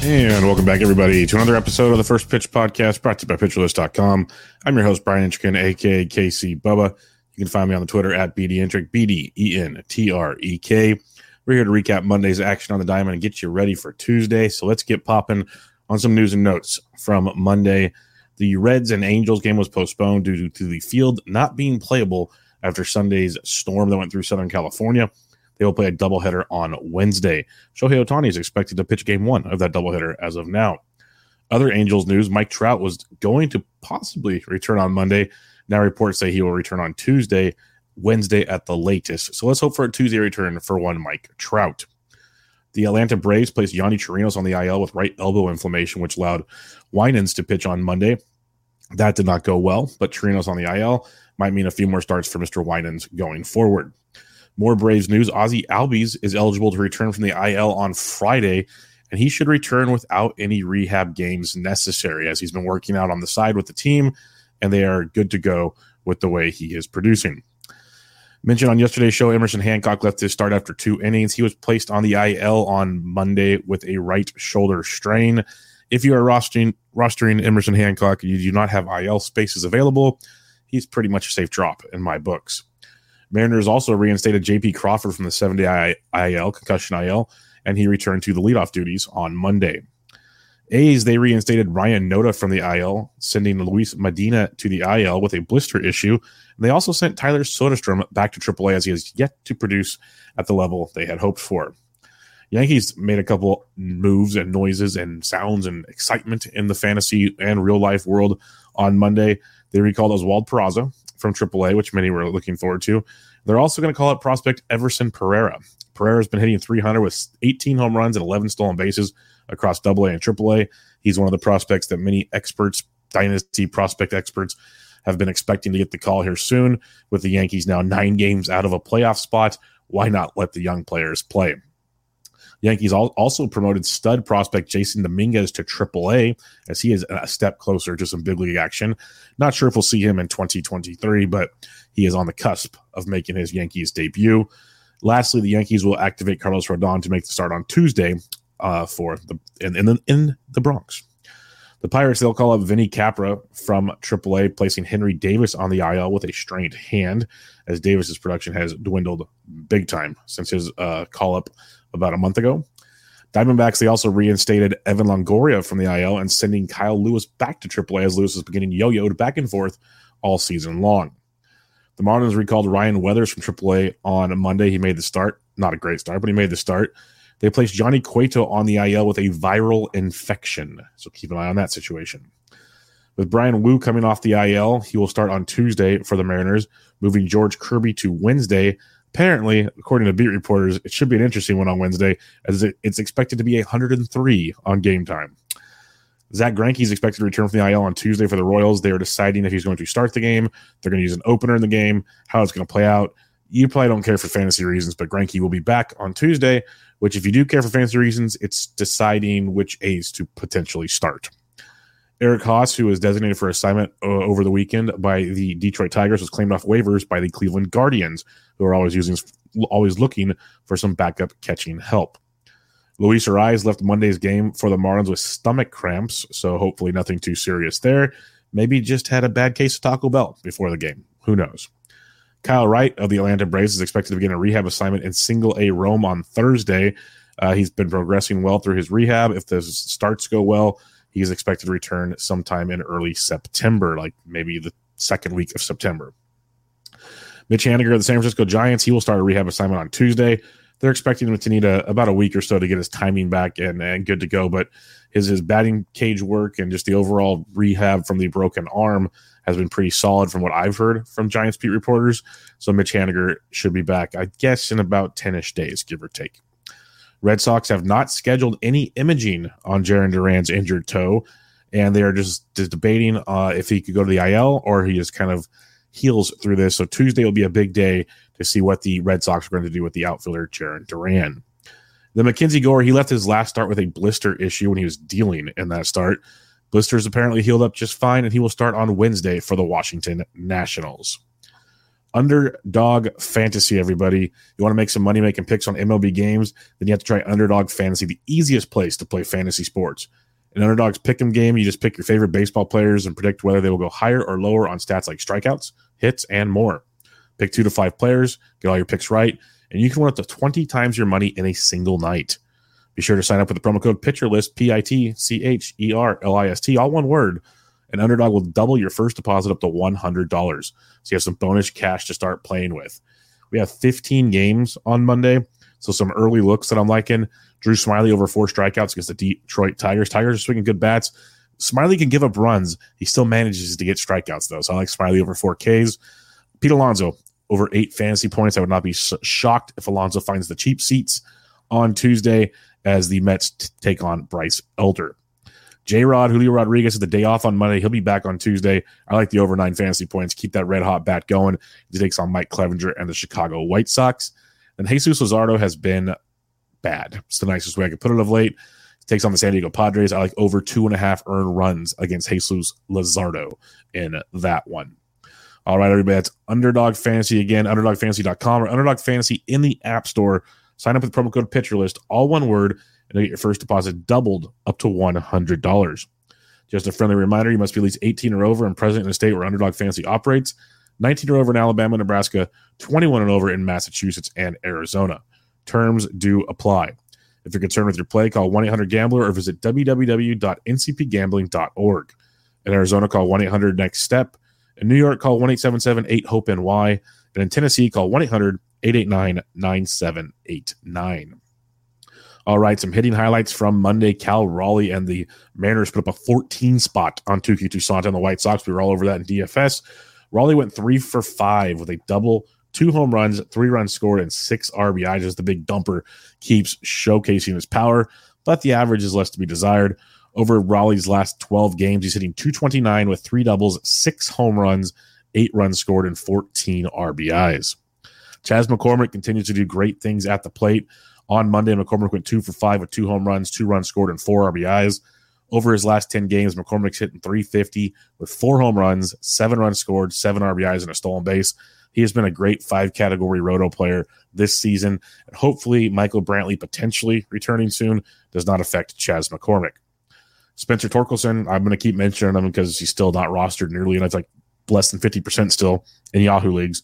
And welcome back, everybody, to another episode of the First Pitch Podcast, brought to you by PitcherList.com. I'm your host, Brian Trickin, a.k.a. KC Bubba. You can find me on the Twitter at BDentrick, BDentrek. We're here to recap Monday's action on the diamond and get you ready for Tuesday. So let's get popping on some news and notes from Monday. The Reds and Angels game was postponed due to the field not being playable after Sunday's storm that went through Southern California. They will play a doubleheader on Wednesday. Shohei Ohtani is expected to pitch game one of that doubleheader as of now. Other Angels news, Mike Trout was going to possibly return on Monday. Now reports say he will return on Tuesday. Wednesday at the latest. So let's hope for a Tuesday return for one Mike Trout. The Atlanta Braves placed Yanni Chirinos on the IL with right elbow inflammation, which allowed Winans to pitch on Monday. That did not go well, but Chirinos on the IL might mean a few more starts for Mr. Winans going forward. More Braves news, Ozzie Albies is eligible to return from the IL on Friday, and he should return without any rehab games necessary, as he's been working out on the side with the team, and they are good to go with the way he is producing. Mentioned on yesterday's show, Emerson Hancock left his start after two innings. He was placed on the IL on Monday with a right shoulder strain. If you are rostering Emerson Hancock and you do not have IL spaces available, he's pretty much a safe drop in my books. Mariners also reinstated J.P. Crawford from the 7-day IL, concussion IL, and he returned to the leadoff duties on Monday. A's, they reinstated Ryan Noda from the IL, sending Luis Medina to the IL with a blister issue. And they also sent Tyler Soderstrom back to AAA as he has yet to produce at the level they had hoped for. Yankees made a couple moves and noises and sounds and excitement in the fantasy and real-life world on Monday. They recalled Oswald Peraza from AAA, which many were looking forward to. They're also going to call up prospect Everson Pereira. Pereira's been hitting .300 with 18 home runs and 11 stolen bases across AA and AAA. He's one of the prospects that many experts, dynasty prospect experts, have been expecting to get the call here soon. With the Yankees now 9 games out of a playoff spot, why not let the young players play? The Yankees also promoted stud prospect Jason Dominguez to AAA, as he is a step closer to some big league action. Not sure if we'll see him in 2023, but he is on the cusp of making his Yankees debut. Lastly, the Yankees will activate Carlos Rodon to make the start on Tuesday in the Bronx. The Pirates, they'll call up Vinny Capra from AAA, placing Henry Davis on the IL with a strained hand, as Davis's production has dwindled big time since his call-up about a month ago. Diamondbacks, they also reinstated Evan Longoria from the IL and sending Kyle Lewis back to AAA, as Lewis is beginning yo-yoed back and forth all season long. The Marlins recalled Ryan Weathers from AAA on Monday. He made the start. Not a great start, but he made the start. They placed Johnny Cueto on the IL with a viral infection, so keep an eye on that situation. With Brian Wu coming off the IL, he will start on Tuesday for the Mariners, moving George Kirby to Wednesday. Apparently, according to beat reporters, it should be an interesting one on Wednesday, as it's expected to be 103 on game time. Zach Greinke is expected to return from the IL on Tuesday for the Royals. They are deciding if he's going to start the game, they're going to use an opener in the game, how it's going to play out. You probably don't care for fantasy reasons, but Greinke will be back on Tuesday, which if you do care for fantasy reasons, it's deciding which A's to potentially start. Eric Haas, who was designated for assignment over the weekend by the Detroit Tigers, was claimed off waivers by the Cleveland Guardians, who are always looking for some backup catching help. Luis Arias left Monday's game for the Marlins with stomach cramps, so hopefully nothing too serious there. Maybe just had a bad case of Taco Bell before the game. Who knows? Kyle Wright of the Atlanta Braves is expected to begin a rehab assignment in single-A Rome on Thursday. He's been progressing well through his rehab. If the starts go well, he is expected to return sometime in early September, like maybe the second week of September. Mitch Haniger of the San Francisco Giants, he will start a rehab assignment on Tuesday. They're expecting him to need about a week or so to get his timing back and good to go. But his batting cage work and just the overall rehab from the broken arm has been pretty solid from what I've heard from Giants beat reporters. So Mitch Haniger should be back, I guess, in about 10-ish days, give or take. Red Sox have not scheduled any imaging on Jarren Duran's injured toe, and they are just debating if he could go to the IL or he just kind of heals through this. So Tuesday will be a big day to see what the Red Sox are going to do with the outfielder Jarren Duran. The McKenzie Gore, he left his last start with a blister issue when he was dealing in that start. Blisters apparently healed up just fine, and he will start on Wednesday for the Washington Nationals. Underdog Fantasy, everybody. You want to make some money making picks on MLB games? Then you have to try Underdog Fantasy, the easiest place to play fantasy sports. In Underdog's pick'em game, you just pick your favorite baseball players and predict whether they will go higher or lower on stats like strikeouts, hits, and more. Pick 2 to 5 players, get all your picks right, and you can win up to 20 times your money in a single night. Be sure to sign up with the promo code PitcherList, PITCHERLIST, all one word, and Underdog will double your first deposit up to $100. So you have some bonus cash to start playing with. We have 15 games on Monday, so some early looks that I'm liking. Drew Smyly over 4 strikeouts against the Detroit Tigers. Tigers are swinging good bats. Smyly can give up runs. He still manages to get strikeouts, though, so I like Smyly over 4 Ks. Pete Alonso over 8 fantasy points. I would not be shocked if Alonso finds the cheap seats on Tuesday as the Mets take on Bryce Elder. J-Rod, Julio Rodriguez is the day off on Monday. He'll be back on Tuesday. I like the over 9 fantasy points. Keep that red-hot bat going. He takes on Mike Clevinger and the Chicago White Sox. And Jesús Luzardo has been bad. It's the nicest way I could put it of late. He takes on the San Diego Padres. I like over 2.5 earned runs against Jesús Luzardo in that one. All right, everybody, that's Underdog Fantasy again, underdogfantasy.com or Underdog Fantasy in the App Store. Sign up with the promo code PitcherList, all one word, and you'll get your first deposit doubled up to $100. Just a friendly reminder, you must be at least 18 or over and present in a state where Underdog Fantasy operates, 19 or over in Alabama, Nebraska, 21 and over in Massachusetts and Arizona. Terms do apply. If you're concerned with your play, call 1-800-GAMBLER or visit www.ncpgambling.org. In Arizona, call 1-800-NEXT-STEP. In New York, call 1-877-8-HOPE-NY. And in Tennessee, call 1-800-889-9789. All right, some hitting highlights from Monday. Cal Raleigh and the Mariners put up a 14 spot on Tuki Toussaint and the White Sox. We were all over that in DFS. Raleigh went 3 for 5 with a double, 2 home runs, 3 runs scored, and 6 RBIs. Just the big dumper keeps showcasing his power, but the average is less to be desired. Over Raleigh's last 12 games, he's hitting .229 with 3 doubles, 6 home runs, 8 runs scored, and 14 RBIs. Chaz McCormick continues to do great things at the plate. On Monday, McCormick went 2 for 5 with 2 home runs, 2 runs scored, and 4 RBIs. Over his last 10 games, McCormick's hitting .350 with 4 home runs, 7 runs scored, 7 RBIs, and a stolen base. He has been a great 5-category roto player this season, and hopefully Michael Brantley potentially returning soon does not affect Chaz McCormick. Spencer Torkelson, I'm going to keep mentioning him because he's still not rostered nearly, and it's like less than 50% still in Yahoo leagues.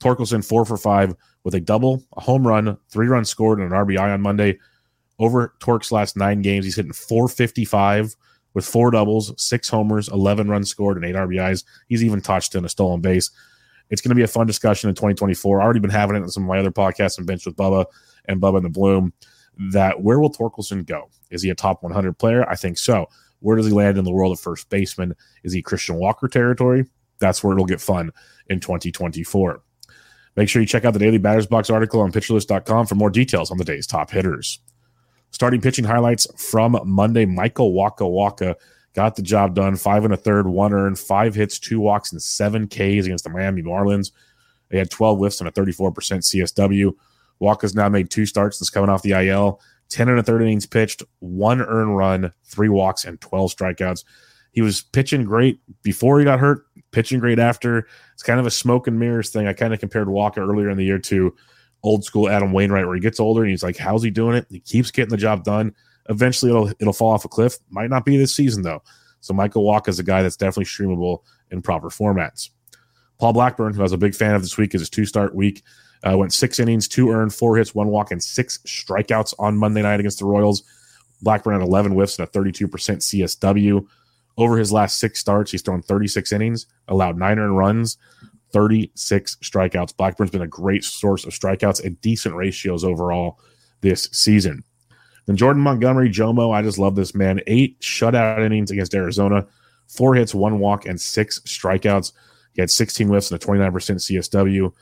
Torkelson 4 for 5 with a double, a home run, 3 runs scored, and an RBI on Monday. Over Tork's last 9 games, he's hitting .455 with 4 doubles, 6 homers, 11 runs scored, and 8 RBIs. He's even touched in a stolen base. It's going to be a fun discussion in 2024. I've already been having it in some of my other podcasts and Bench with Bubba and Bubba in the Bloom. That where will Torkelson go? Is he a top 100 player? I think so. Where does he land in the world of first baseman? Is he Christian Walker territory? That's where it'll get fun in 2024. Make sure you check out the Daily Batters Box article on PitcherList.com for more details on the day's top hitters. Starting pitching highlights from Monday, Michael Wacha got the job done. 5 1/3, 1 earned, 5 hits, 2 walks, and 7 Ks against the Miami Marlins. They had 12 whiffs and a 34% CSW. Wacha's now made 2 starts since coming off the IL. 10 1/3 innings pitched, 1 earned run, 3 walks, and 12 strikeouts. He was pitching great before he got hurt, pitching great after. It's kind of a smoke and mirrors thing. I kind of compared Wacha earlier in the year to old school Adam Wainwright, where he gets older and he's like, how's he doing it? He keeps getting the job done. Eventually it'll fall off a cliff. Might not be this season, though. So Michael Wacha is a guy that's definitely streamable in proper formats. Paul Blackburn, who I was a big fan of this week, is his 2-start week. Went 6 innings, 2 earned, 4 hits, 1 walk, and 6 strikeouts on Monday night against the Royals. Blackburn had 11 whiffs and a 32% CSW. Over his last 6 starts, he's thrown 36 innings, allowed 9 earned runs, 36 strikeouts. Blackburn's been a great source of strikeouts and decent ratios overall this season. Then Jordan Montgomery, Jomo, I just love this man. 8 shutout innings against Arizona, 4 hits, 1 walk, and 6 strikeouts. He had 16 whiffs and a 29% CSW.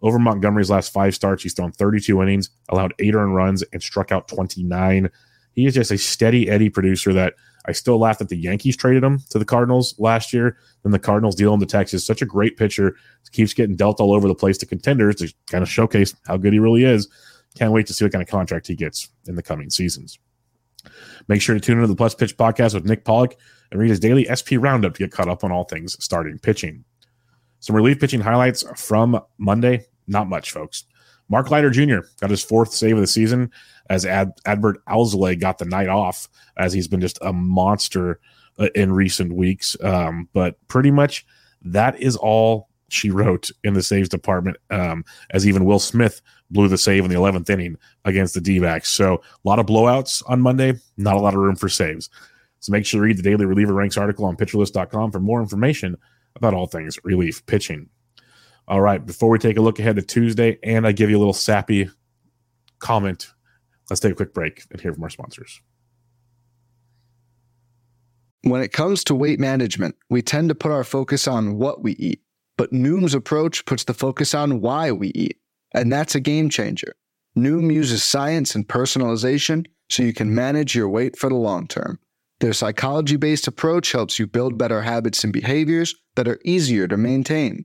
Over Montgomery's last 5 starts, he's thrown 32 innings, allowed 8 earned runs, and struck out 29. He is just a steady Eddie producer that I still laugh that the Yankees traded him to the Cardinals last year. Then the Cardinals deal him to Texas. Such a great pitcher. Keeps getting dealt all over the place to contenders to kind of showcase how good he really is. Can't wait to see what kind of contract he gets in the coming seasons. Make sure to tune into the Plus Pitch Podcast with Nick Pollock and read his daily SP Roundup to get caught up on all things starting pitching. Some relief pitching highlights from Monday. Not much, folks. Mark Leiter Jr. got his 4th save of the season as Adbert Alzolay got the night off, as he's been just a monster in recent weeks. But pretty much that is all she wrote in the saves department, as even Will Smith blew the save in the 11th inning against the D-backs. So a lot of blowouts on Monday, not a lot of room for saves. So make sure to read the Daily Reliever Ranks article on PitcherList.com for more information about all things relief pitching. All right, before we take a look ahead to Tuesday and I give you a little sappy comment, let's take a quick break and hear from our sponsors. When it comes to weight management, we tend to put our focus on what we eat, but Noom's approach puts the focus on why we eat, and that's a game changer. Noom uses science and personalization so you can manage your weight for the long term. Their psychology-based approach helps you build better habits and behaviors that are easier to maintain.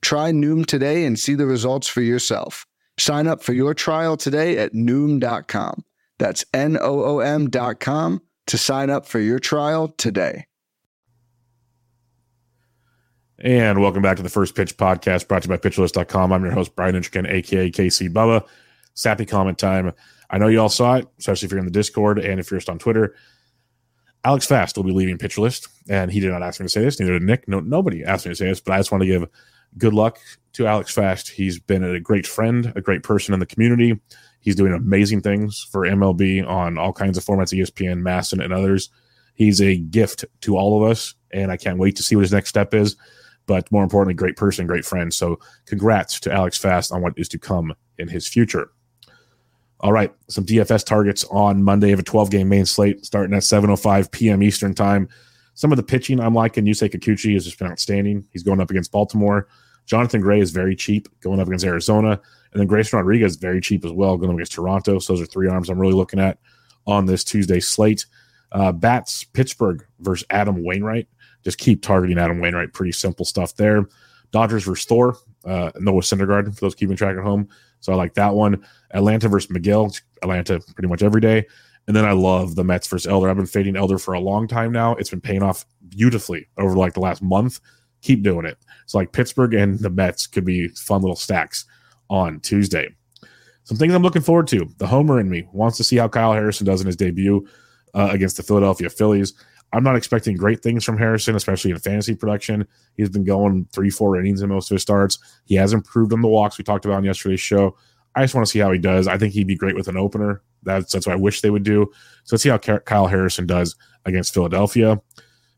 Try Noom today and see the results for yourself. Sign up for your trial today at Noom.com. That's Noom.com to sign up for your trial today. And welcome back to the First Pitch Podcast, brought to you by PitcherList.com. I'm your host, Brian Inchikin, a.k.a. KC Bubba. Sappy comment time. I know you all saw it, especially if you're in the Discord and if you're just on Twitter. Alex Fast will be leaving PitcherList, and he did not ask me to say this, neither did Nick. No, nobody asked me to say this, but I just want to give good luck to Alex Fast. He's been a great friend, a great person in the community. He's doing amazing things for MLB on all kinds of formats, ESPN, Masson, and others. He's a gift to all of us, and I can't wait to see what his next step is. But more importantly, great person, great friend. So congrats to Alex Fast on what is to come in his future. All right, some DFS targets on Monday of a 12-game main slate starting at 7:05 p.m. Eastern time. Some of the pitching I'm liking. Yusei Kikuchi has just been outstanding. He's going up against Baltimore. Jonathan Gray is very cheap, going up against Arizona. And then Grayson Rodriguez is very cheap as well, going up against Toronto. So those are 3 arms I'm really looking at on this Tuesday slate. Bats, Pittsburgh versus Adam Wainwright. Just keep targeting Adam Wainwright. Pretty simple stuff there. Dodgers versus Thor. Noah Syndergaard, for those keeping track at home. So I like that one. Atlanta versus McGill. Atlanta pretty much every day. And then I love the Mets versus Elder. I've been fading Elder for a long time now. It's been paying off beautifully over like the last month. Keep doing it. It's like Pittsburgh and the Mets could be fun little stacks on Tuesday. Some things I'm looking forward to. The homer in me wants to see how Kyle Harrison does in his debut against the Philadelphia Phillies. I'm not expecting great things from Harrison, especially in fantasy production. He's been going 3-4 innings in most of his starts. He has improved on the walks we talked about on yesterday's show. I just want to see how he does. I think he'd be great with an opener. That's what I wish they would do. So let's see how Kyle Harrison does against Philadelphia.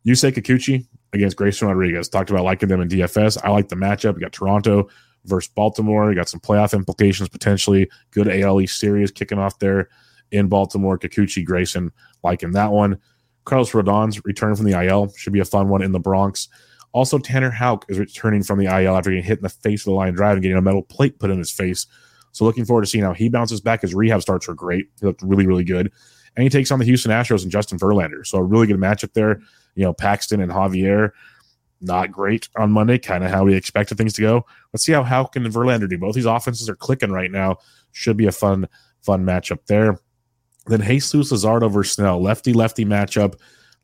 Yusei Kikuchi against Grayson Rodriguez. Talked about liking them in DFS. I like the matchup. You got Toronto versus Baltimore. You got some playoff implications potentially. Good AL East series kicking off there in Baltimore. Kikuchi, Grayson, liking that one. Carlos Rodon's return from the IL should be a fun one in the Bronx. Also, Tanner Houck is returning from the IL after getting hit in the face with a line drive and getting a metal plate put in his face. So looking forward to seeing how he bounces back. His rehab starts were great. He looked really, really good. And he takes on the Houston Astros and Justin Verlander. So a really good matchup there. You know, Paxton and Javier, not great on Monday, kind of how we expected things to go. Let's see how Houck and Verlander do. Both these offenses are clicking right now. Should be a fun matchup there. Then Jesús Luzardo versus Snell, lefty matchup.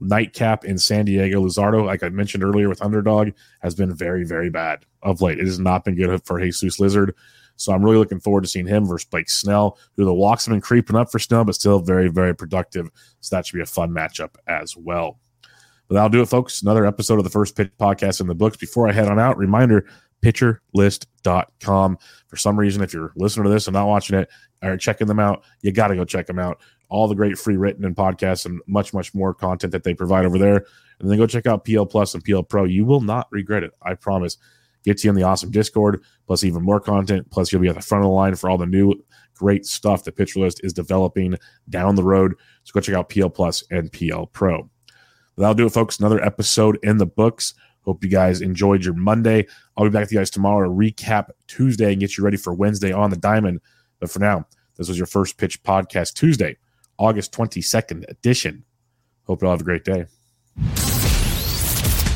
nightcap in San Diego. Luzardo, like I mentioned earlier with Underdog, has been very, very bad of late. It has not been good for Jesús Luzardo. So I'm really looking forward to seeing him versus Blake Snell, who the walks have been creeping up for Snell, but still very, very productive. So that should be a fun matchup as well. But that'll do it, folks. Another episode of the First Pitch Podcast in the books. Before I head on out, reminder, PitcherList.com. For some reason, if you're listening to this and not watching it or checking them out, you got to go check them out. All the great free written and podcasts and much, much more content that they provide over there. And then go check out PL Plus and PL Pro. You will not regret it, I promise. Gets you in the awesome Discord, plus even more content, plus you'll be at the front of the line for all the new great stuff that PitcherList is developing down the road. So go check out PL Plus and PL Pro. But that'll do it, folks. Another episode in the books. Hope you guys enjoyed your Monday. I'll be back with you guys tomorrow to recap Tuesday and get you ready for Wednesday on the diamond. But for now, this was your First Pitch Podcast Tuesday, August 22nd edition. Hope you all have a great day.